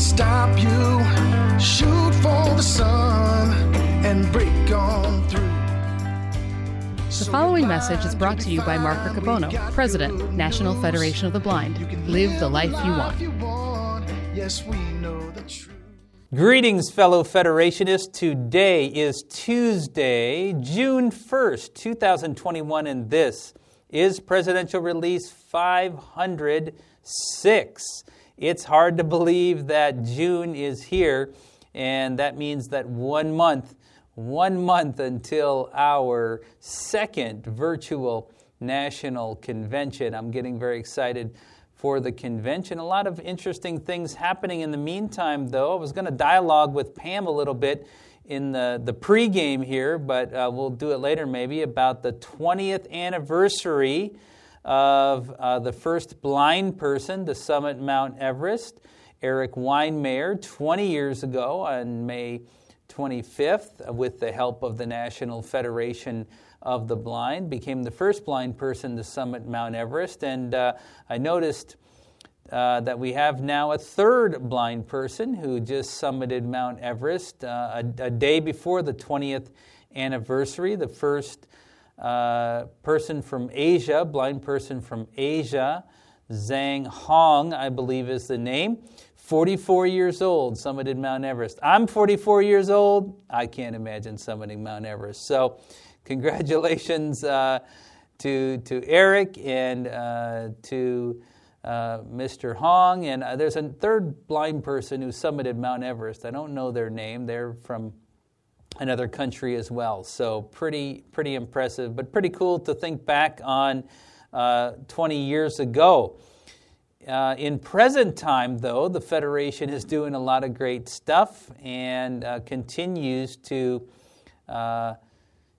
stop you. Shoot for the sun and break on through. The following message is brought to you by Mark Riccobono, President, National Federation of the Blind. Live the life you want. Yes, we know the truth. Greetings, fellow Federationists. Today is Tuesday, June 1st, 2021, and this is Presidential Release 506. It's hard to believe that June is here, and that means that one month until our second virtual national convention. I'm getting very excited for the convention. A lot of interesting things happening in the meantime, though. I was going to dialogue with Pam a little bit in the pregame here, but we'll do it later maybe, about the 20th anniversary of the first blind person to summit Mount Everest, Erik Weihenmayer, 20 years ago on May 25th, with the help of the National Federation of the Blind, became the first blind person to summit Mount Everest. And I noticed that we have now a third blind person who just summited Mount Everest a day before the 20th anniversary, the first blind person from Asia, Zhang Hong, I believe is the name. 44 years old, summited Mount Everest. I'm 44 years old. I can't imagine summiting Mount Everest. So congratulations to Eric and to Mr. Hong. And there's a third blind person who summited Mount Everest. I don't know their name. They're from another country as well. So pretty impressive, but pretty cool to think back on 20 years ago. In present time, though, the Federation is doing a lot of great stuff and continues to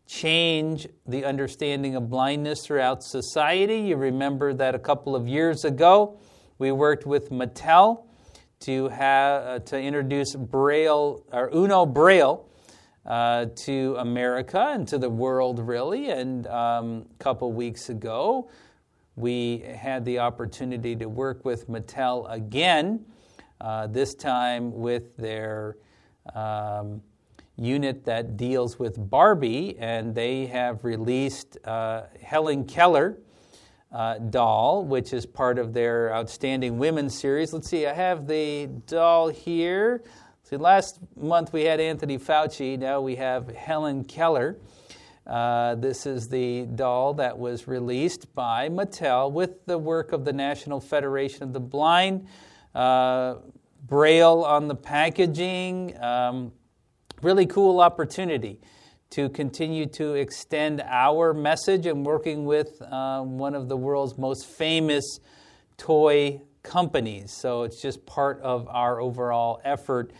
change the understanding of blindness throughout society. You remember that a couple of years ago, we worked with Mattel to introduce Braille, or Uno Braille, to America and to the world, really. And a couple weeks ago, we had the opportunity to work with Mattel again, this time with their unit that deals with Barbie, and they have released Helen Keller doll, which is part of their Outstanding Women series. Let's see, I have the doll here. See, last month we had Anthony Fauci, now we have Helen Keller. This is the doll that was released by Mattel with the work of the National Federation of the Blind, Braille on the packaging. Really cool opportunity to continue to extend our message and working with one of the world's most famous toy companies. So it's just part of our overall effort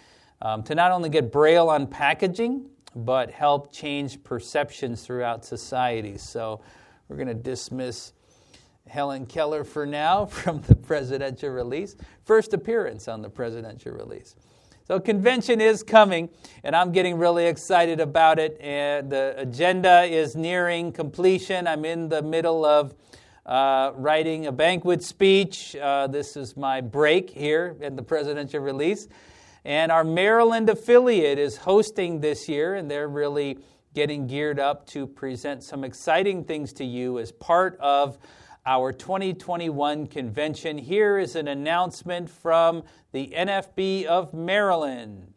to not only get Braille on packaging, but help change perceptions throughout society. So we're going to dismiss Helen Keller for now from the presidential release. First appearance on the presidential release. So convention is coming, and I'm getting really excited about it. And the agenda is nearing completion. I'm in the middle of writing a banquet speech. This is my break here at the presidential release. And our Maryland affiliate is hosting this year, and they're really getting geared up to present some exciting things to you as part of our 2021 convention. Here is an announcement from the NFB of Maryland.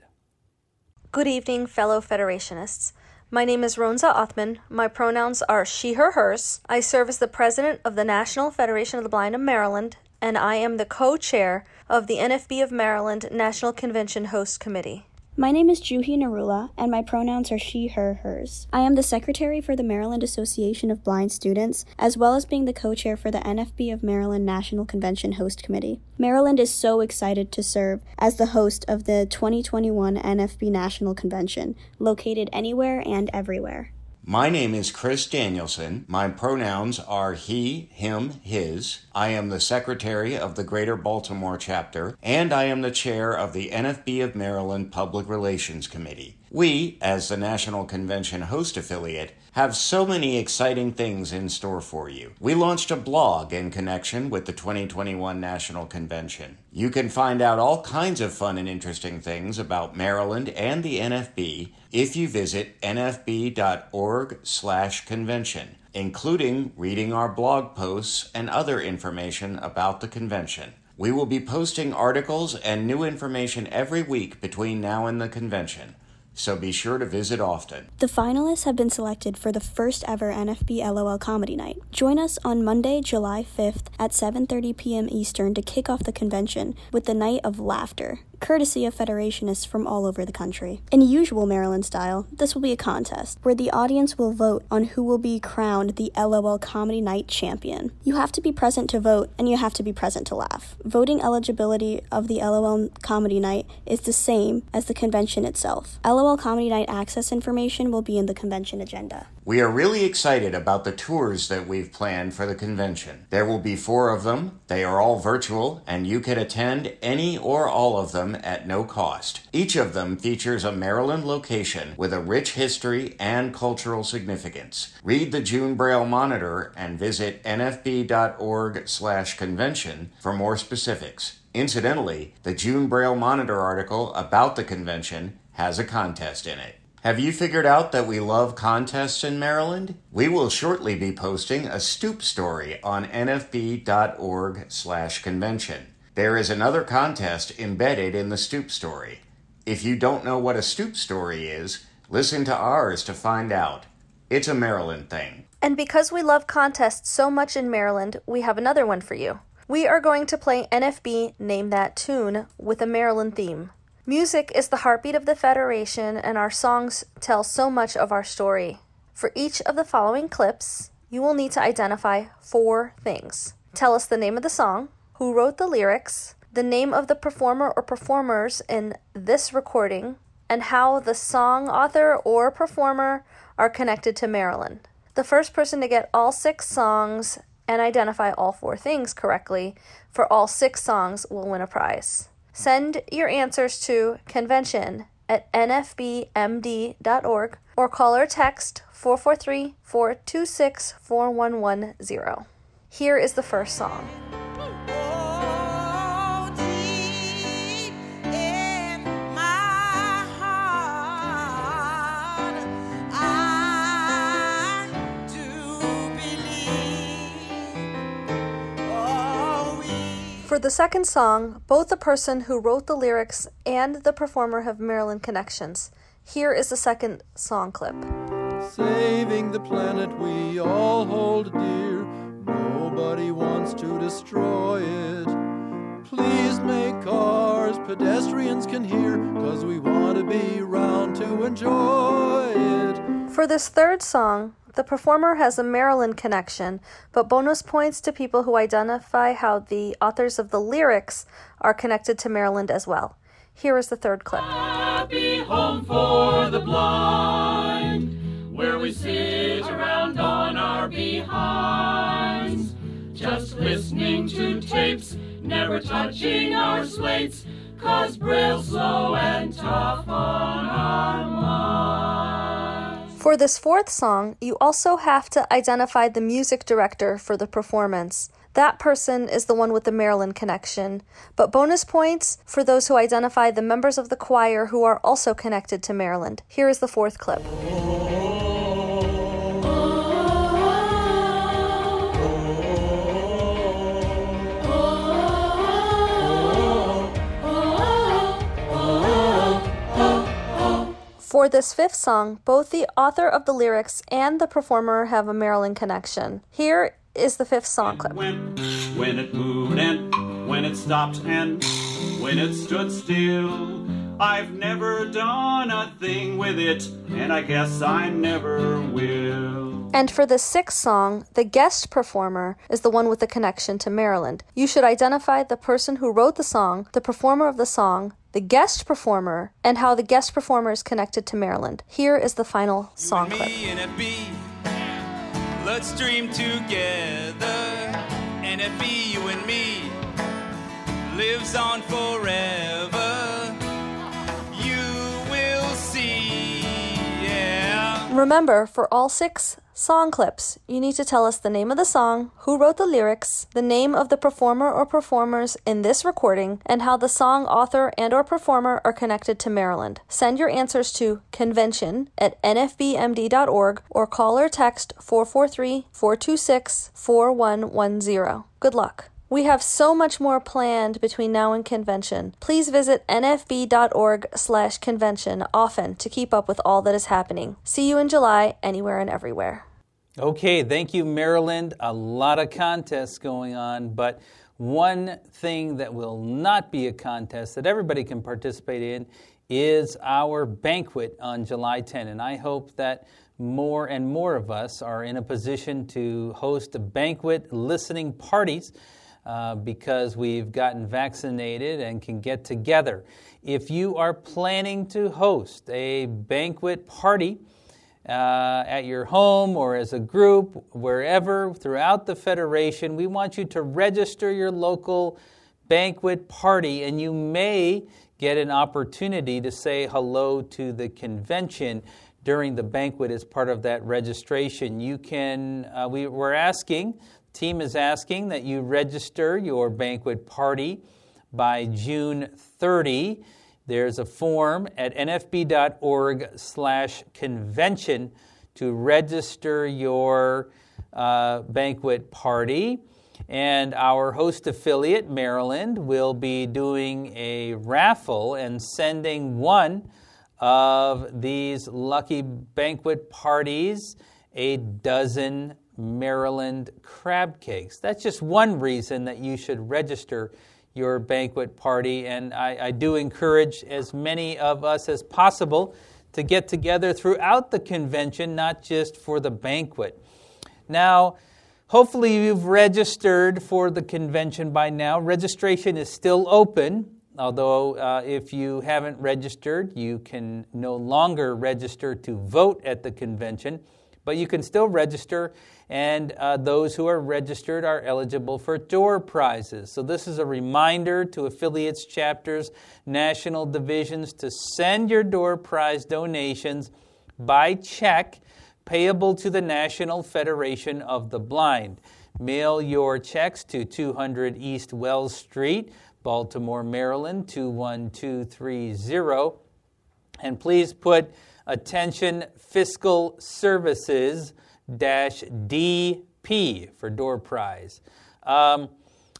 Good evening, fellow Federationists. My name is Ronza Othman. My pronouns are she, her, hers. I serve as the president of the National Federation of the Blind of Maryland, and I am the co-chair of the NFB of Maryland National Convention Host Committee. My name is Juhi Narula, and my pronouns are she, her, hers. I am the secretary for the Maryland Association of Blind Students, as well as being the co-chair for the NFB of Maryland National Convention Host Committee. Maryland is so excited to serve as the host of the 2021 NFB National Convention, located anywhere and everywhere. My name is Chris Danielson. My pronouns are he, him, his. I am the secretary of the Greater Baltimore Chapter, and I am the chair of the NFB of Maryland Public Relations Committee. We, as the National Convention host affiliate, have so many exciting things in store for you. We launched a blog in connection with the 2021 National Convention. You can find out all kinds of fun and interesting things about Maryland and the NFB if you visit nfb.org/convention, including reading our blog posts and other information about the convention. We will be posting articles and new information every week between now and the convention, so be sure to visit often. The finalists have been selected for the first ever NFB LOL Comedy Night. Join us on Monday, July 5th at 7:30 p.m. Eastern to kick off the convention with the Night of Laughter, courtesy of Federationists from all over the country. In usual Maryland style, this will be a contest where the audience will vote on who will be crowned the LOL Comedy Night champion. You have to be present to vote, and you have to be present to laugh. Voting eligibility of the LOL Comedy Night is the same as the convention itself. LOL Comedy Night access information will be in the convention agenda. We are really excited about the tours that we've planned for the convention. There will be 4 of them. They are all virtual, and you can attend any or all of them at no cost. Each of them features a Maryland location with a rich history and cultural significance. Read the June Braille Monitor and visit nfb.org/convention for more specifics. Incidentally, the June Braille Monitor article about the convention has a contest in it. Have you figured out that we love contests in Maryland? We will shortly be posting a Stoop story on nfb.org/convention. There is another contest embedded in the Stoop story. If you don't know what a Stoop story is, listen to ours to find out. It's a Maryland thing. And because we love contests so much in Maryland, we have another one for you. We are going to play NFB Name That Tune with a Maryland theme. Music is the heartbeat of the Federation, and our songs tell so much of our story. For each of the following clips, you will need to identify 4 things. Tell us the name of the song, who wrote the lyrics, the name of the performer or performers in this recording, and how the song author or performer are connected to Maryland. The first person to get all 6 songs and identify all 4 things correctly for all 6 songs will win a prize. Send your answers to convention@nfbmd.org or call or text 443-426-4110. Here is the first song. For the second song, both the person who wrote the lyrics and the performer have Maryland connections. Here is the second song clip. Saving the planet we all hold dear. Nobody wants to destroy it. Please make cars pedestrians can hear, 'cause we want to be around to enjoy it. For this third song, the performer has a Maryland connection, but bonus points to people who identify how the authors of the lyrics are connected to Maryland as well. Here is the third clip. Happy home for the blind, where we sit around on our behinds, just listening to tapes, never touching our slates, 'cause Braille's slow and tough on our minds. For this fourth song, you also have to identify the music director for the performance. That person is the one with the Maryland connection, but bonus points for those who identify the members of the choir who are also connected to Maryland. Here is the fourth clip. For this fifth song, both the author of the lyrics and the performer have a Maryland connection. Here is the fifth song clip. When it moved and when it stopped and when it stood still, I've never done a thing with it, and I guess I never will. And for the sixth song, the guest performer is the one with the connection to Maryland. You should identify the person who wrote the song, the performer of the song, the guest performer, and how the guest performer is connected to Maryland. Here is the final song clip. Let's dream together. NFB, you and me, lives on forever. You will see. remember, for all 6 song clips, you need to tell us the name of the song, who wrote the lyrics, the name of the performer or performers in this recording, and how the song author and or performer are connected to Maryland. Send your answers to convention@nfbmd.org or call or text 443-426-4110. Good luck. We have so much more planned between now and convention. Please visit nfb.org/convention often to keep up with all that is happening. See you in July, anywhere and everywhere. Okay, thank you, Maryland. A lot of contests going on, but one thing that will not be a contest that everybody can participate in is our banquet on July 10. And I hope that more and more of us are in a position to host a banquet listening parties. Because we've gotten vaccinated and can get together. If you are planning to host a banquet party at your home or as a group, wherever, throughout the Federation, we want you to register your local banquet party, and you may get an opportunity to say hello to the convention during the banquet as part of that registration. You can, we're asking, team is asking that you register your banquet party by June 30. There's a form at nfb.org/convention to register your banquet party. And our host affiliate, Maryland, will be doing a raffle and sending one of these lucky banquet parties a dozen Maryland crab cakes. That's just one reason that you should register your banquet party, and I do encourage as many of us as possible to get together throughout the convention, not just for the banquet. Now, hopefully you've registered for the convention by now. Registration is still open, although if you haven't registered, you can no longer register to vote at the convention. But you can still register, and those who are registered are eligible for door prizes. So this is a reminder to affiliates, chapters, national divisions to send your door prize donations by check payable to the National Federation of the Blind. Mail your checks to 200 East Wells Street, Baltimore, Maryland, 21230, and please put attention Fiscal Services-DP for door prize.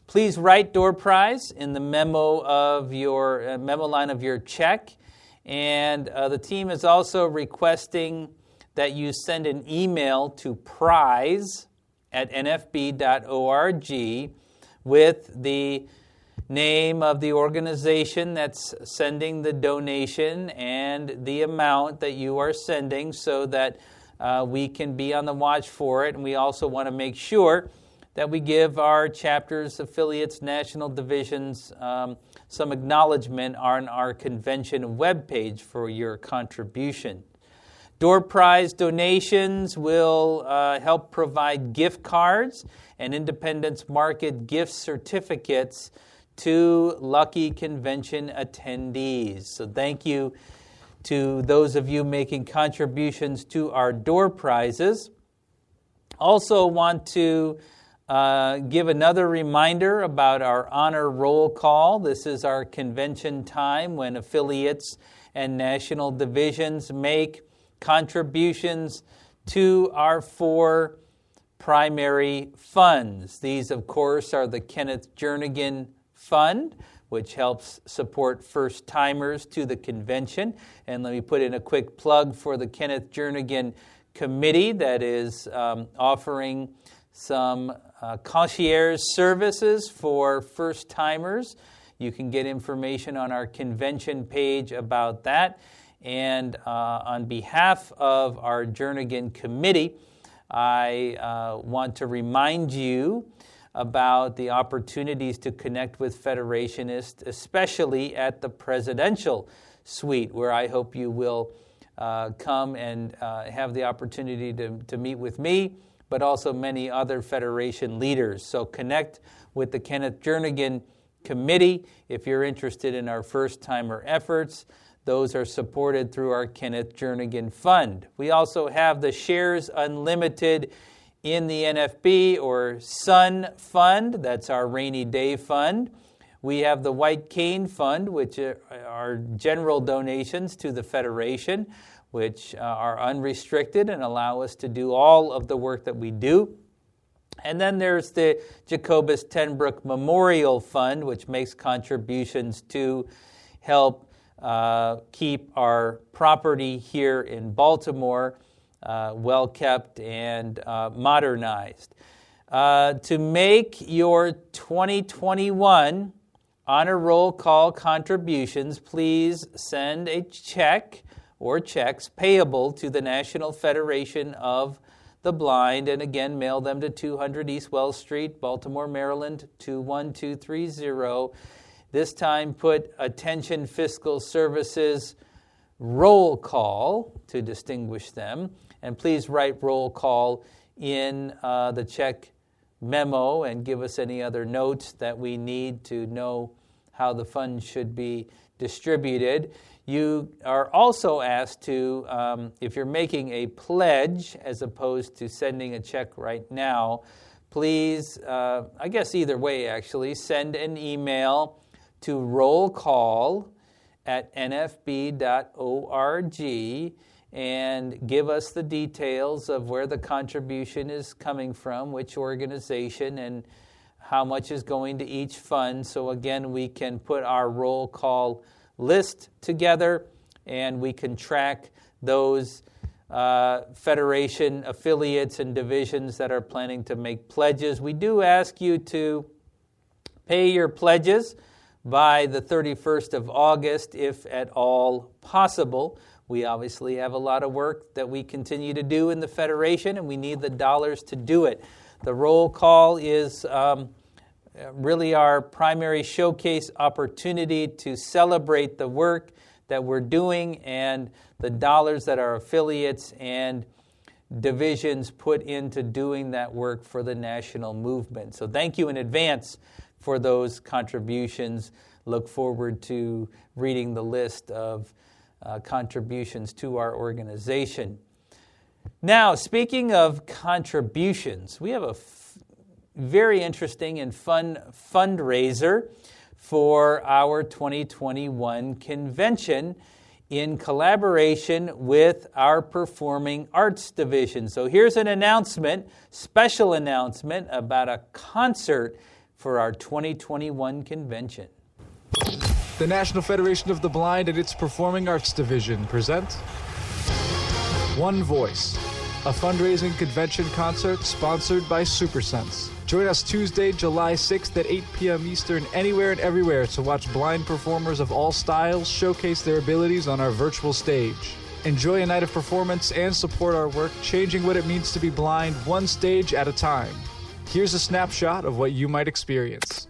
Please write door prize in the memo of your memo line of your check. And the team is also requesting that you send an email to prize@nfb.org with the name of the organization that's sending the donation and the amount that you are sending, so that we can be on the watch for it. And we also want to make sure that we give our chapters, affiliates, national divisions some acknowledgement on our convention webpage for your contribution. Door prize donations will help provide gift cards and Independence Market gift certificates to lucky convention attendees. So thank you to those of you making contributions to our door prizes. Also want to give another reminder about our honor roll call. This is our convention time when affiliates and national divisions make contributions to our 4 primary funds. These, of course, are the Kenneth Jernigan Fund, which helps support first-timers to the convention. And let me put in a quick plug for the Kenneth Jernigan Committee that is offering some concierge services for first-timers. You can get information on our convention page about that. And on behalf of our Jernigan Committee, I want to remind you about the opportunities to connect with Federationists, especially at the presidential suite, where I hope you will come and have the opportunity to meet with me, but also many other Federation leaders. So connect with the Kenneth Jernigan Committee if you're interested in our first-timer efforts. Those are supported through our Kenneth Jernigan Fund. We also have the Shares Unlimited in the NFB or Sun Fund. That's our rainy day fund. We have the White Cane Fund, which are general donations to the Federation, which are unrestricted and allow us to do all of the work that we do. And then there's the Jacobus Tenbrook Memorial Fund, which makes contributions to help keep our property here in Baltimore well kept and modernized. To make your 2021 honor roll call contributions, please send a check or checks payable to the National Federation of the Blind, and again, mail them to 200 East Wells Street, Baltimore, Maryland, 21230. This time, put Attention Fiscal Services roll call to distinguish them, and please write roll call in the check memo and give us any other notes that we need to know how the funds should be distributed. You are also asked to, if you're making a pledge as opposed to sending a check right now, please, I guess either way actually, send an email to rollcall@nfb.org and give us the details of where the contribution is coming from, which organization, and how much is going to each fund. So again, we can put our roll call list together and we can track those federation affiliates and divisions that are planning to make pledges. We do ask you to pay your pledges by the 31st of August, if at all possible. We obviously have a lot of work that we continue to do in the Federation, and we need the dollars to do it. The roll call is really our primary showcase opportunity to celebrate the work that we're doing and the dollars that our affiliates and divisions put into doing that work for the national movement. So thank you in advance for those contributions. Look forward to reading the list of contributions to our organization. Now, speaking of contributions, we have a very interesting and fun fundraiser for our 2021 convention in collaboration with our Performing Arts Division. So here's an announcement, special announcement about a concert for our 2021 convention. The National Federation of the Blind and its Performing Arts Division present One Voice, a fundraising convention concert sponsored by SuperSense. Join us Tuesday, July 6th at 8 p.m. Eastern anywhere and everywhere to watch blind performers of all styles showcase their abilities on our virtual stage. Enjoy a night of performance and support our work, changing what it means to be blind one stage at a time. Here's a snapshot of what you might experience.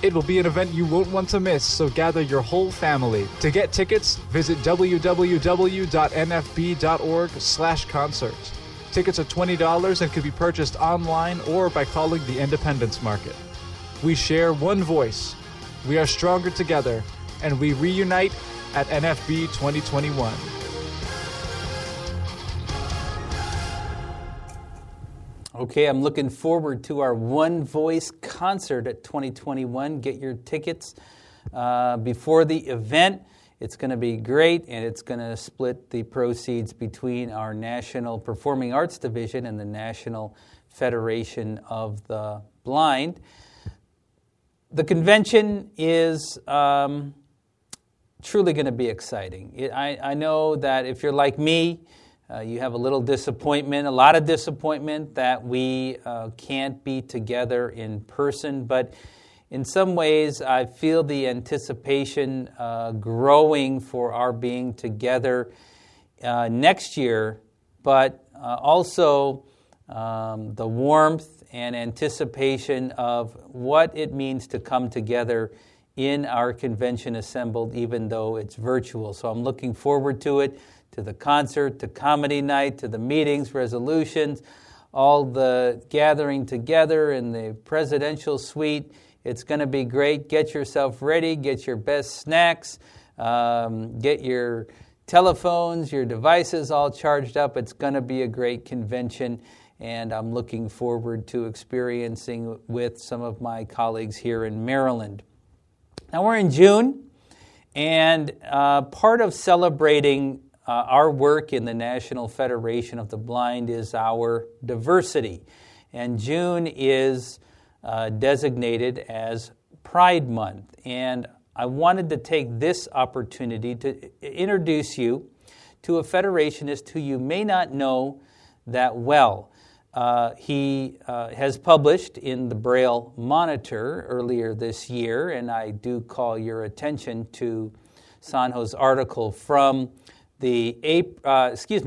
It will be an event you won't want to miss, so gather your whole family. To get tickets, visit www.nfb.org/concert. Tickets are $20 and can be purchased online or by calling the Independence Market. We share one voice, we are stronger together, and we reunite at NFB 2021. Okay, I'm looking forward to our One Voice concert at 2021. Get your tickets before the event. It's going to be great, and it's going to split the proceeds between our National Performing Arts Division and the National Federation of the Blind. The convention is truly going to be exciting. I know that if you're like me, you have a little disappointment, a lot of disappointment that we can't be together in person, but in some ways, I feel the anticipation growing for our being together next year, but also the warmth and anticipation of what it means to come together in our convention assembled, even though it's virtual. So I'm looking forward to it, to the concert, to comedy night, to the meetings, resolutions, all the gathering together in the presidential suite. It's going to be great. Get yourself ready. Get your best snacks. Get your telephones, your devices all charged up. It's going to be a great convention, and I'm looking forward to experiencing with some of my colleagues here in Maryland. Now, we're in June, and part of celebrating our work in the National Federation of the Blind is our diversity. And June is designated as Pride Month. And I wanted to take this opportunity to introduce you to a Federationist who you may not know that well. He has published in the Braille Monitor earlier this year, and I do call your attention to Sanho's article from the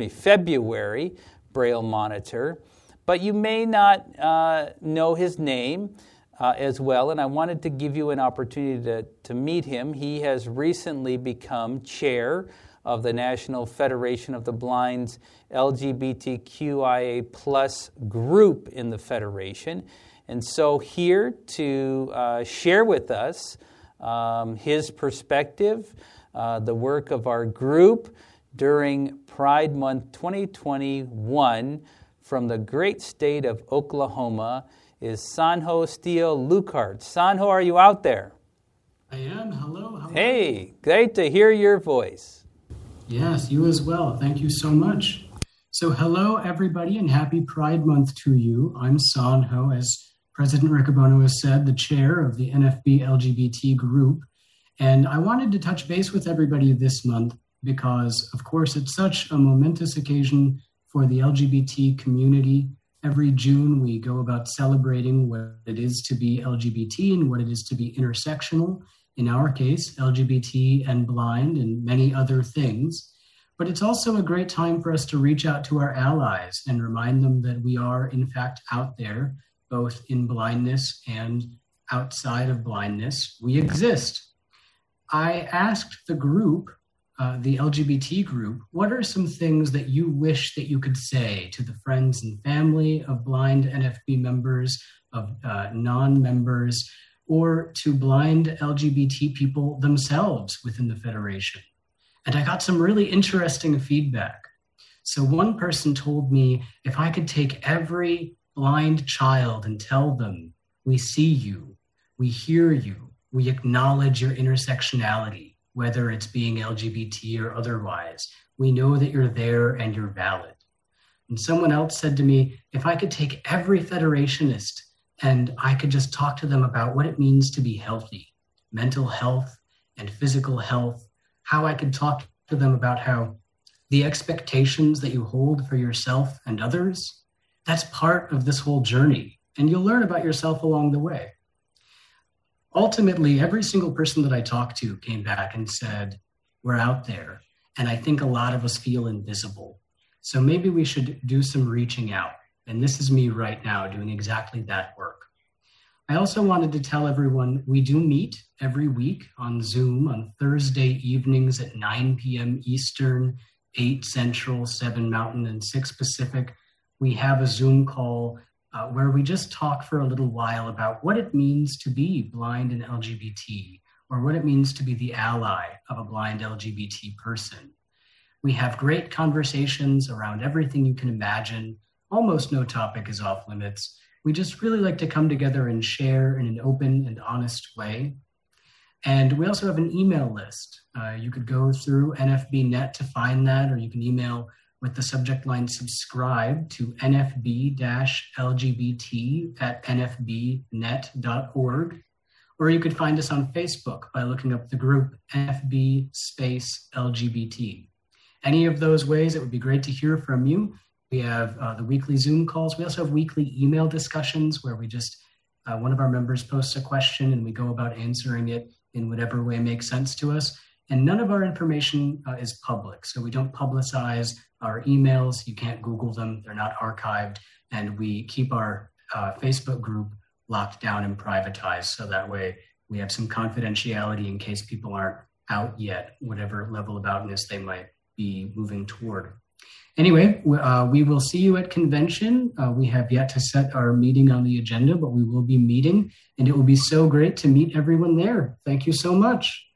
February Braille Monitor, but you may not know his name as well, and I wanted to give you an opportunity to meet him. He has recently become chair of the National Federation of the Blind's LGBTQIA+ group in the Federation. And so here to share with us his perspective, the work of our group during Pride Month 2021 from the great state of Oklahoma is Sanho Steele Lucard. Sanho, are you out there? I am. Hello. Hey, great to hear your voice. Yes, you as well. Thank you so much. So hello, everybody, and happy Pride Month to you. I'm Sanho, as President Riccobono has said, the chair of the NFB LGBT group. And I wanted to touch base with everybody this month because, of course, it's such a momentous occasion for the LGBT community. Every June, we go about celebrating what it is to be LGBT and what it is to be intersectional. In our case, LGBT and blind and many other things. But it's also a great time for us to reach out to our allies and remind them that we are, in fact, out there, both in blindness and outside of blindness. We exist. I asked the group, the LGBT group, what are some things that you wish that you could say to the friends and family of blind NFB members, of non-members, or to blind LGBT people themselves within the Federation. And I got some really interesting feedback. So one person told me, if I could take every blind child and tell them, we see you, we hear you, we acknowledge your intersectionality, whether it's being LGBT or otherwise, we know that you're there and you're valid. And someone else said to me, if I could take every Federationist and I could just talk to them about what it means to be healthy, mental health and physical health, how I could talk to them about how the expectations that you hold for yourself and others, that's part of this whole journey. And you'll learn about yourself along the way. Ultimately, every single person that I talked to came back and said, we're out there. And I think a lot of us feel invisible. So maybe we should do some reaching out. And this is me right now doing exactly that work. I also wanted to tell everyone we do meet every week on Zoom on Thursday evenings at 9 p.m. Eastern, 8 Central, 7 Mountain, and 6 Pacific. We have a Zoom call where we just talk for a little while about what it means to be blind and LGBT, or what it means to be the ally of a blind LGBT person. We have great conversations around everything you can imagine. Almost no topic is off limits. We just really like to come together and share in an open and honest way. And we also have an email list. You could go through NFBNet to find that, or you can email with the subject line subscribe to nfb-lgbt@nfbnet.org. Or you could find us on Facebook by looking up the group NFB_LGBT. Any of those ways, it would be great to hear from you. We have the weekly Zoom calls. We also have weekly email discussions where we just One of our members posts a question and we go about answering it in whatever way makes sense to us. And none of our information is public. So we don't publicize our emails. You can't Google them. They're not archived. And we keep our Facebook group locked down and privatized. So that way we have some confidentiality in case people aren't out yet, whatever level of outness they might be moving toward. Anyway, we will see you at convention. We have yet to set our meeting on the agenda, but we will be meeting, and it will be so great to meet everyone there. Thank you so much.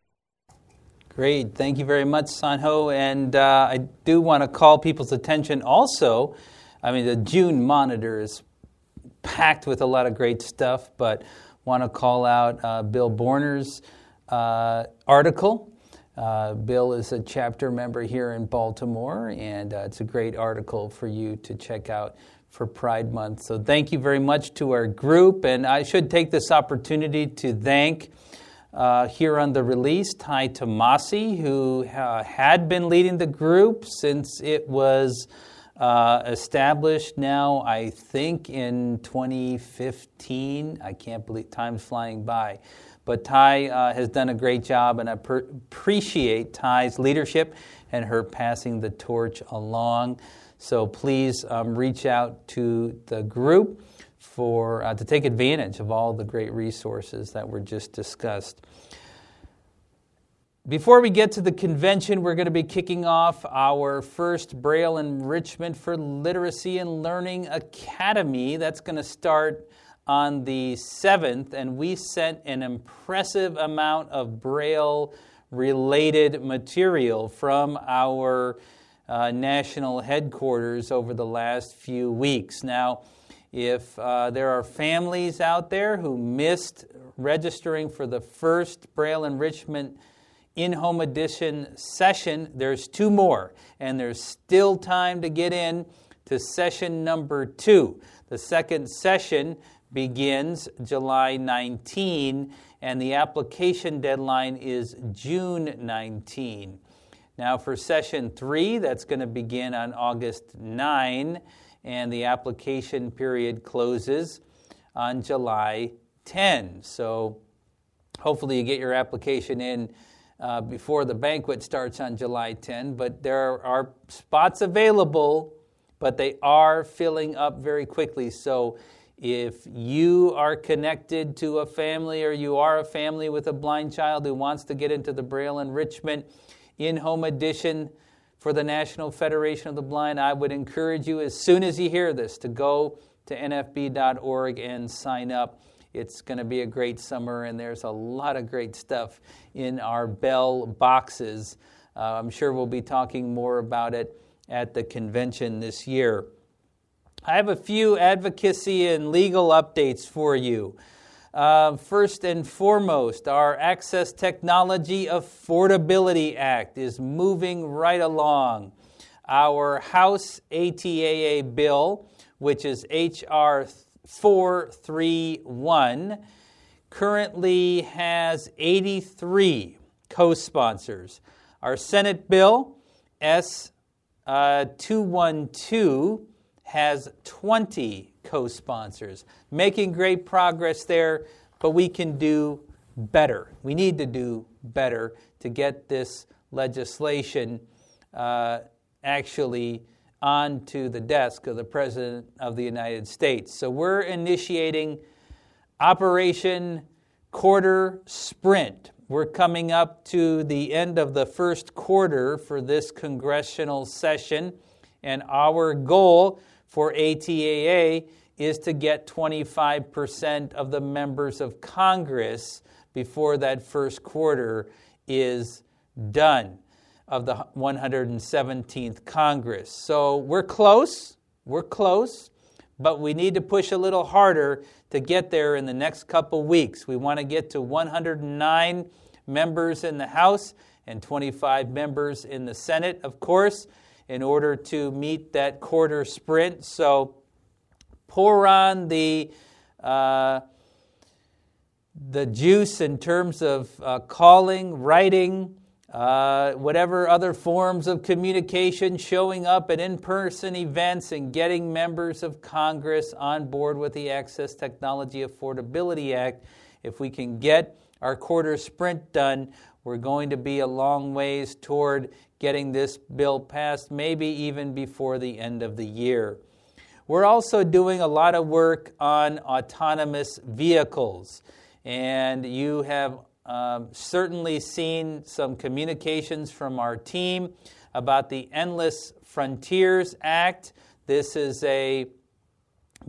Great. Thank you very much, Sanho. And I do want to call people's attention also. I mean, the June monitor is packed with a lot of great stuff, but want to call out Bill Borner's article. Bill is a chapter member here in Baltimore, and it's a great article for you to check out for Pride Month. So thank you very much to our group, and I should take this opportunity to thank here on the release Ty Tomasi, who had been leading the group since it was established now, I think, in 2015. I can't believe time's flying by. But Ty has done a great job, and I appreciate Ty's leadership and her passing the torch along. So please reach out to the group for to take advantage of all the great resources that were just discussed. Before we get to the convention, we're going to be kicking off our first Braille Enrichment for Literacy and Learning Academy. That's going to start on the 7th, and we sent an impressive amount of Braille-related material from our national headquarters over the last few weeks. Now, if there are families out there who missed registering for the first Braille Enrichment in-home edition session, there's two more, and there's still time to get in to session number 2. The second session begins July 19, and the application deadline is June 19. Now for session 3, that's going to begin on August 9, and the application period closes on July 10. So hopefully you get your application in before the banquet starts on July 10, but there are spots available, but they are filling up very quickly. So if you are connected to a family, or you are a family with a blind child who wants to get into the Braille Enrichment in-home edition for the National Federation of the Blind, I would encourage you, as soon as you hear this, to go to nfb.org and sign up. It's going to be a great summer, and there's a lot of great stuff in our Bell boxes. I'm sure we'll be talking more about it at the convention this year. I have a few advocacy and legal updates for you. First and foremost, our Access Technology Affordability Act is moving right along. Our House ATAA bill, which is HR 431, currently has 83 co-sponsors. Our Senate bill, S 212, has 20 co-sponsors. Making great progress there, but we can do better. We need to do better to get this legislation actually onto the desk of the President of the United States. So we're initiating Operation Quarter Sprint. We're coming up to the end of the first quarter for this congressional session, and our goal for ATAA is to get 25% of the members of Congress before that first quarter is done of the 117th Congress. So we're close, but we need to push a little harder to get there in the next couple weeks. We want to get to 109 members in the House and 25 members in the Senate, of course, in order to meet that quarter sprint. So pour on the juice in terms of calling, writing, whatever other forms of communication, showing up at in-person events, and getting members of Congress on board with the Access Technology Affordability Act. If we can get our quarter sprint done, we're going to be a long ways toward getting this bill passed, maybe even before the end of the year. We're also doing a lot of work on autonomous vehicles, and you have certainly seen some communications from our team about the Endless Frontiers Act. This is a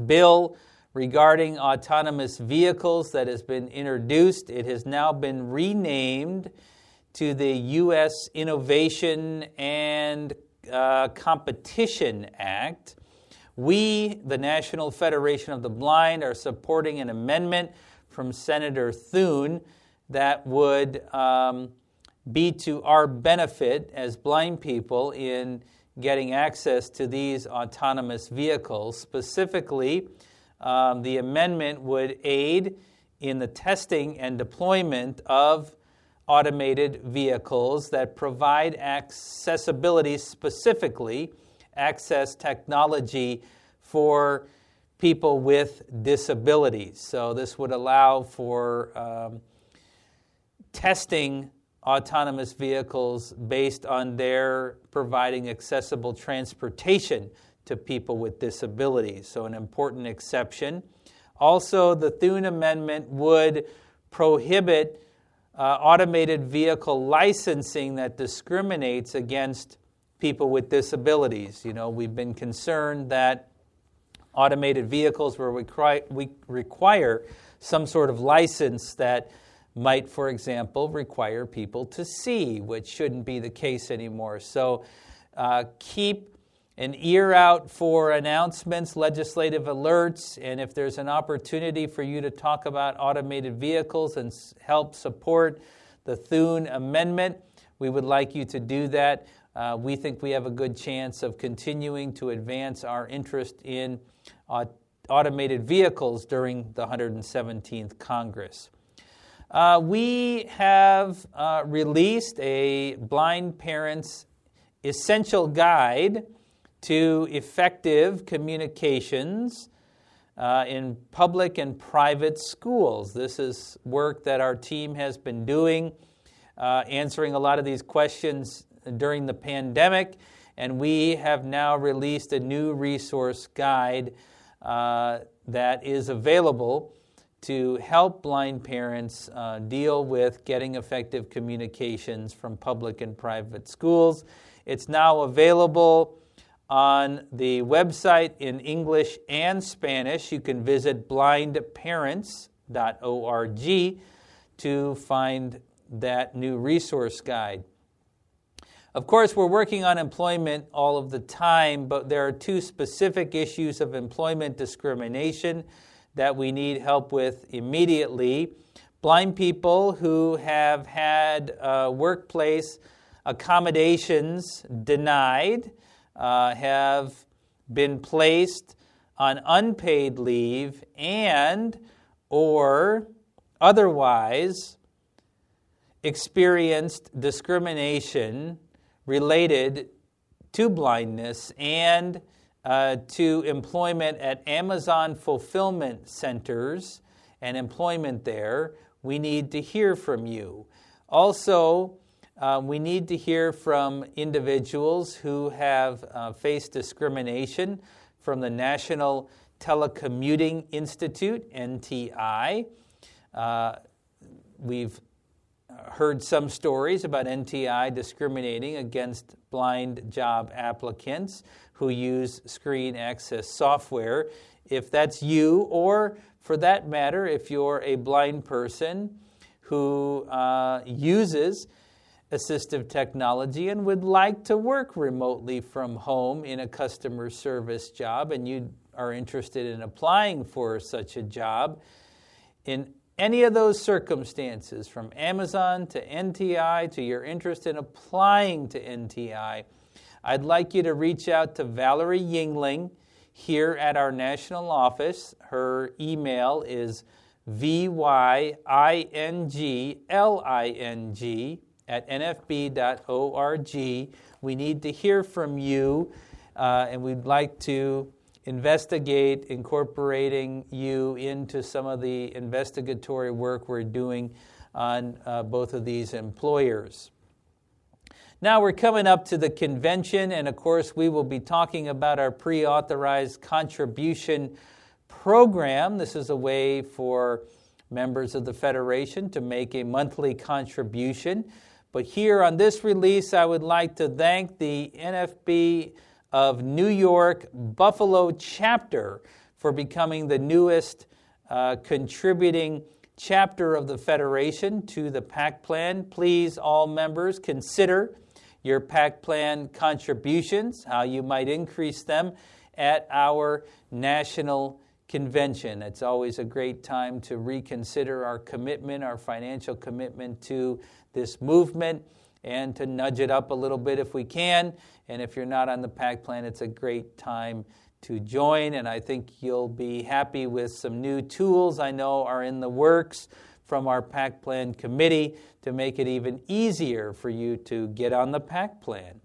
bill regarding autonomous vehicles that has been introduced. It has now been renamed to the U.S. Innovation and Competition Act. We, the National Federation of the Blind, are supporting an amendment from Senator Thune that would be to our benefit as blind people in getting access to these autonomous vehicles. Specifically, the amendment would aid in the testing and deployment of automated vehicles that provide accessibility, specifically access technology for people with disabilities. So this would allow for testing autonomous vehicles based on their providing accessible transportation to people with disabilities, so an important exception. Also, the Thune Amendment would prohibit automated vehicle licensing that discriminates against people with disabilities. You know, we've been concerned that automated vehicles will require some sort of license that might, for example, require people to see, which shouldn't be the case anymore. So keep an ear out for announcements, legislative alerts, and if there's an opportunity for you to talk about automated vehicles and help support the Thune Amendment, we would like you to do that. We think we have a good chance of continuing to advance our interest in automated vehicles during the 117th Congress. We have released a Blind Parents Essential Guide to Effective Communications in Public and Private Schools. This is work that our team has been doing, answering a lot of these questions during the pandemic, and we have now released a new resource guide that is available to help blind parents deal with getting effective communications from public and private schools. It's now available on the website in English and Spanish. You can visit blindparents.org to find that new resource guide. Of course, we're working on employment all of the time, but there are two specific issues of employment discrimination that we need help with immediately. Blind people who have had workplace accommodations denied have been placed on unpaid leave and or otherwise experienced discrimination related to blindness and to employment at Amazon fulfillment centers and employment there. We need to hear from you. Also, we need to hear from individuals who have faced discrimination from the National Telecommuting Institute, NTI. We've heard some stories about NTI discriminating against blind job applicants who use screen access software. If that's you, or for that matter, if you're a blind person who uses assistive technology and would like to work remotely from home in a customer service job, and you are interested in applying for such a job, in any of those circumstances, from Amazon to NTI to your interest in applying to NTI, I'd like you to reach out to Valerie Yingling here at our national office. Her email is vyingling at nfb.org. We need to hear from you, and we'd like to investigate incorporating you into some of the investigatory work we're doing on both of these employers. Now we're coming up to the convention, and of course we will be talking about our pre-authorized contribution program. This is a way for members of the Federation to make a monthly contribution. But here on this release, I would like to thank the NFB of New York Buffalo chapter for becoming the newest contributing chapter of the Federation to the PAC plan. Please, all members, consider your PAC plan contributions, how you might increase them at our national convention. It's always a great time to reconsider our commitment, our financial commitment to this movement, and to nudge it up a little bit if we can. And if you're not on the PAC plan, it's a great time to join, and I think you'll be happy with some new tools I know are in the works from our PAC plan committee to make it even easier for you to get on the PAC plan.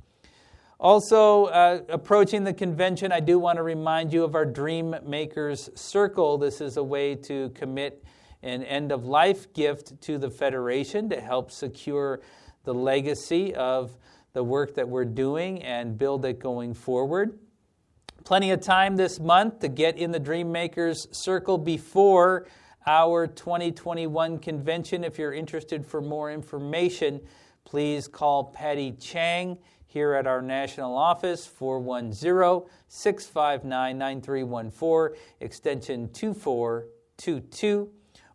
Also, approaching the convention, I do want to remind you of our Dream Makers Circle. This is a way to commit an end-of-life gift to the Federation to help secure the legacy of the work that we're doing and build it going forward. Plenty of time this month to get in the Dream Makers Circle before our 2021 convention. If you're interested for more information, please call Patty Chang here at our national office, 410-659-9314, extension 2422,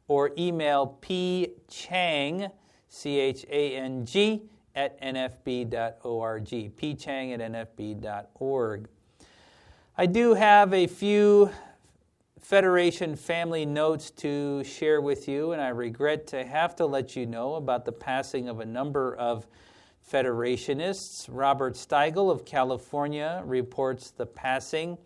or email pchang, C-H-A-N-G, at nfb.org, pchang at nfb.org. I do have a few Federation family notes to share with you, and I regret to have to let you know about the passing of a number of Federationists. Robert Steigel of California reports the passing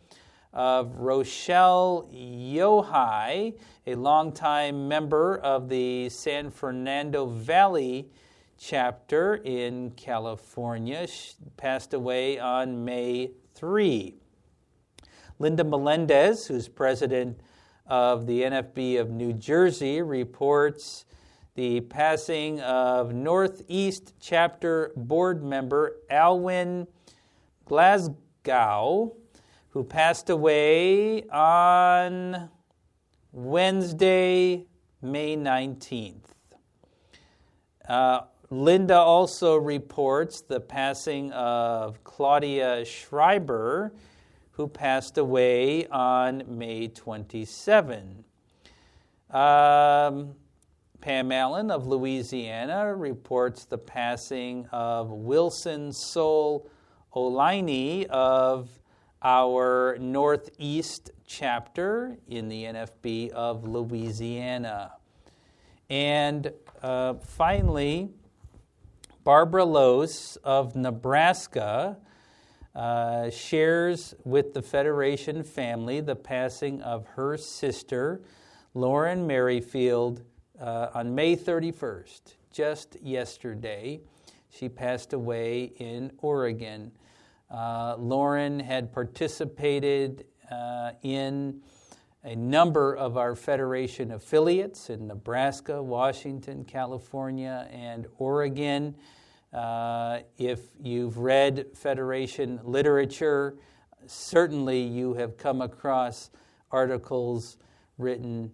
of Rochelle Yohai, a longtime member of the San Fernando Valley chapter in California. She passed away on May 3. Linda Melendez, who's president of the NFB of New Jersey, reports the passing of Northeast Chapter board member Alwyn Glasgow, who passed away on Wednesday, May 19th. Linda also reports the passing of Claudia Schreiber, who passed away on May 27. Pam Allen of Louisiana reports the passing of Wilson Sol Olaini of our Northeast chapter in the NFB of Louisiana. And finally, Barbara Lose of Nebraska shares with the Federation family the passing of her sister, Lauren Merrifield, on May 31st, just yesterday. She passed away in Oregon. Lauren had participated in a number of our Federation affiliates in Nebraska, Washington, California, and Oregon. If you've read Federation literature, certainly you have come across articles written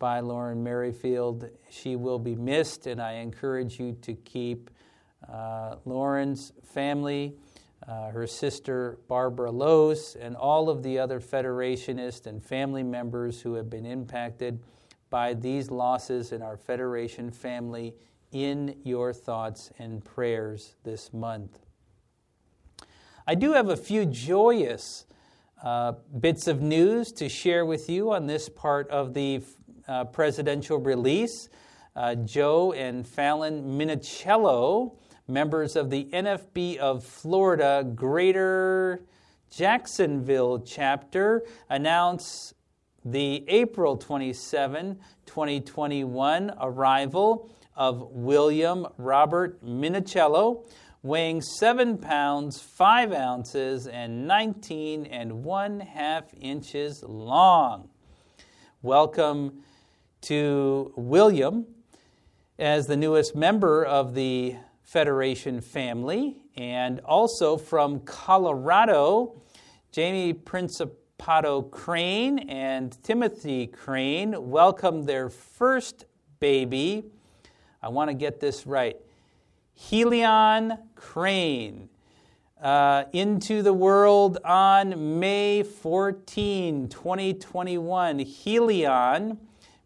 by Lauren Merrifield. She will be missed, and I encourage you to keep Lauren's family, her sister Barbara Lose, and all of the other Federationists and family members who have been impacted by these losses in our Federation family in your thoughts and prayers this month. I do have a few joyous bits of news to share with you on this part of the presidential release. Joe and Fallon Minicello, members of the NFB of Florida Greater Jacksonville chapter, announce the April 27, 2021 arrival of William Robert Minicello, weighing 7 pounds, 5 ounces, and 19.5 inches long. Welcome to William as the newest member of the Federation family, and also from Colorado, Jamie Principato Crane and Timothy Crane welcomed their first baby. I want to get this right. Helion Crane into the world on May 14, 2021. Helion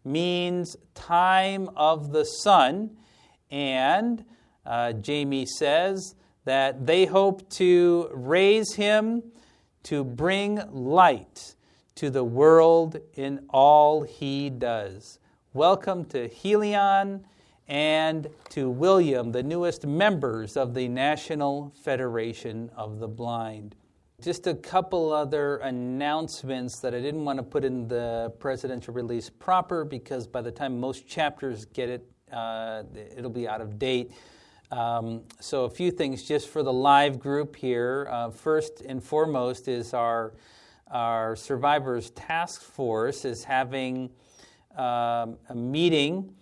means time of the sun, and Jamie says that they hope to raise him to bring light to the world in all he does. Welcome to Helion and to William, the newest members of the National Federation of the Blind. Just a couple other announcements that I didn't want to put in the presidential release proper, because by the time most chapters get it, it'll be out of date. So a few things just for the live group here. First and foremost is our Survivors Task Force is having a meeting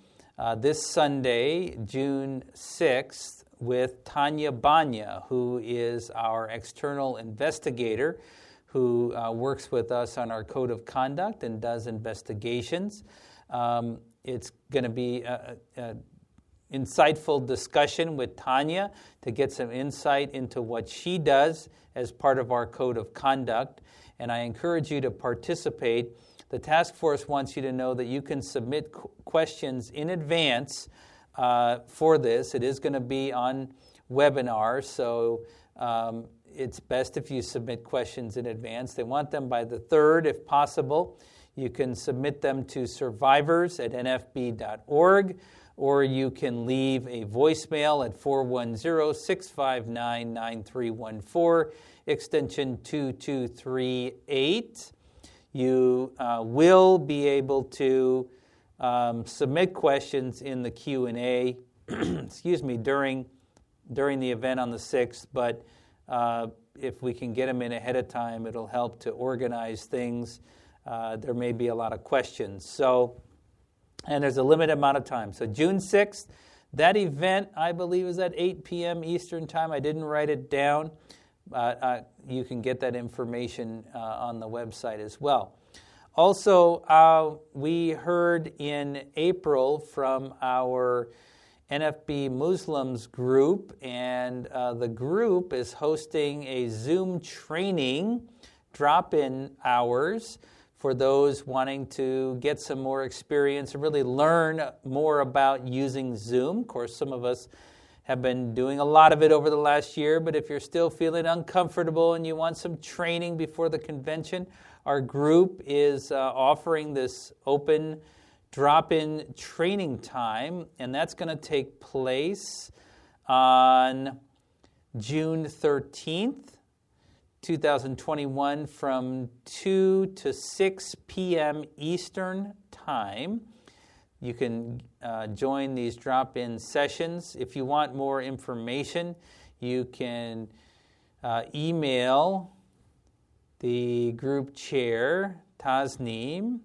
this Sunday, June 6th, with Tanya Banya, who is our external investigator who works with us on our code of conduct and does investigations. It's going to be an insightful discussion with Tanya to get some insight into what she does as part of our code of conduct, and I encourage you to participate. The task force wants you to know that you can submit questions in advance for this. It is going to be on webinar, so it's best if you submit questions in advance. They want them by the 3rd, if possible. You can submit them to survivors at nfb.org, or you can leave a voicemail at 410-659-9314, extension 2238. You will be able to submit questions in the Q&A during the event on the 6th, but if we can get them in ahead of time, it'll help to organize things. There may be a lot of questions, and there's a limited amount of time. So June 6th, that event, I believe, is at 8 p.m. Eastern time. I didn't write it down. You can get that information on the website as well. Also, we heard in April from our NFB Muslims group, and the group is hosting a Zoom training drop-in hours for those wanting to get some more experience and really learn more about using Zoom. Of course, some of us have been doing a lot of it over the last year, but if you're still feeling uncomfortable and you want some training before the convention, our group is offering this open drop-in training time, and that's going to take place on June 13th, 2021 from 2 to 6 p.m. Eastern time. You can join these drop-in sessions. If you want more information, you can email the group chair, Tasnim,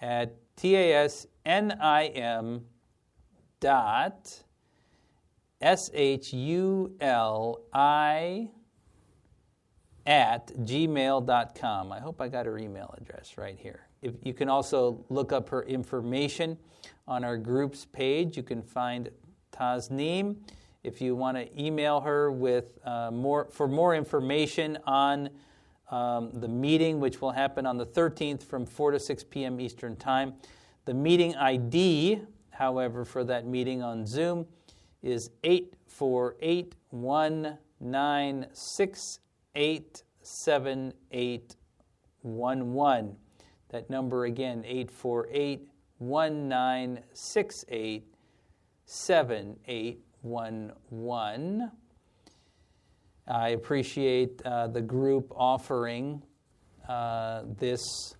at tasnim.shuli@gmail.com. I hope I got her email address right here. If you can also look up her information on our group's page. You can find Tasnim if you want to email her with more information on the meeting, which will happen on the 13th from 4 to 6 p.m. Eastern time. The meeting ID, however, for that meeting on Zoom is 848-19687811. That number again, 848-19687811. I appreciate the group offering this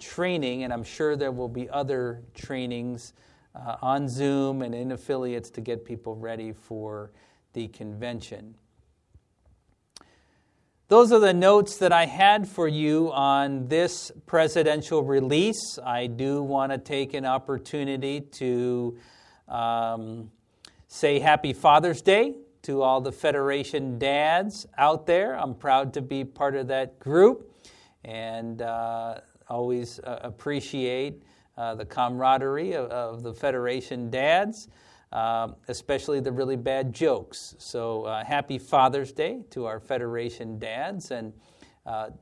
training, and I'm sure there will be other trainings on Zoom and in affiliates to get people ready for the convention. Those are the notes that I had for you on this presidential release. I do want to take an opportunity to say Happy Father's Day to all the Federation dads out there. I'm proud to be part of that group and always appreciate the camaraderie of the Federation dads. Especially the really bad jokes. So happy Father's Day to our Federation dads, and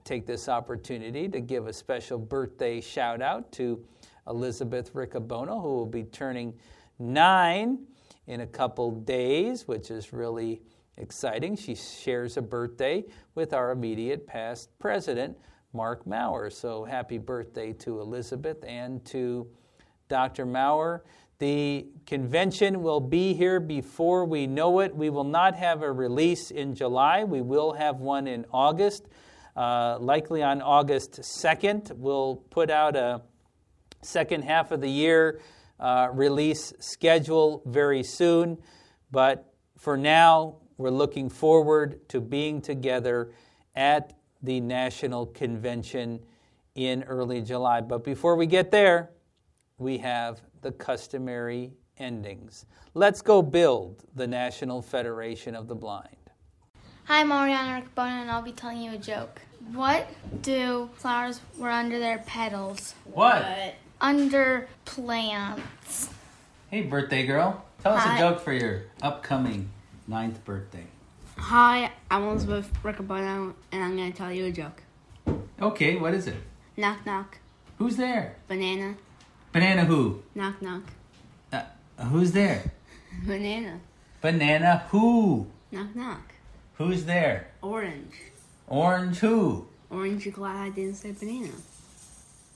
take this opportunity to give a special birthday shout out to Elizabeth Riccobono, who will be turning 9 in a couple days, which is really exciting. She shares a birthday with our immediate past president, Mark Maurer. So happy birthday to Elizabeth and to Dr. Maurer. The convention will be here before we know it. We will not have a release in July. We will have one in August, likely on August 2nd. We'll put out a second half of the year release schedule very soon. But for now, we're looking forward to being together at the National Convention in early July. But before we get there, we have the customary endings. Let's go build the National Federation of the Blind. Hi, I'm Erik Weihenmayer, and I'll be telling you a joke. What do flowers wear under their petals? What? Under plants. Hey, birthday girl. Tell us a joke for your upcoming 9th birthday. Hi, I'm Elizabeth Riccobono, and I'm going to tell you a joke. Okay, what is it? Knock, knock. Who's there? Banana. Banana who? Knock, knock. Who's there? Banana. Banana who? Knock, knock. Who's there? Orange. Orange who? Orange, you're glad I didn't say banana.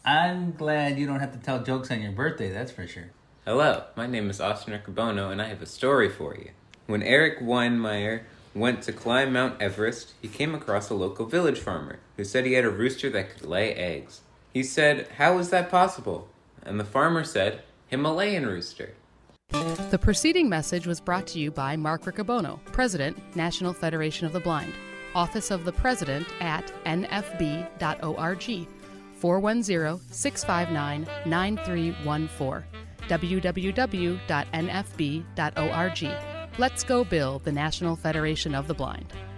I'm glad you don't have to tell jokes on your birthday, that's for sure. Hello, my name is Austin Riccobono, and I have a story for you. When Erik Weihenmayer went to climb Mount Everest, he came across a local village farmer who said he had a rooster that could lay eggs. He said, "How is that possible?" And the farmer said, "Himalayan rooster." The preceding message was brought to you by Mark Riccobono, President, National Federation of the Blind, Office of the President at nfb.org, 410-659-9314, www.nfb.org. Let's go build the National Federation of the Blind.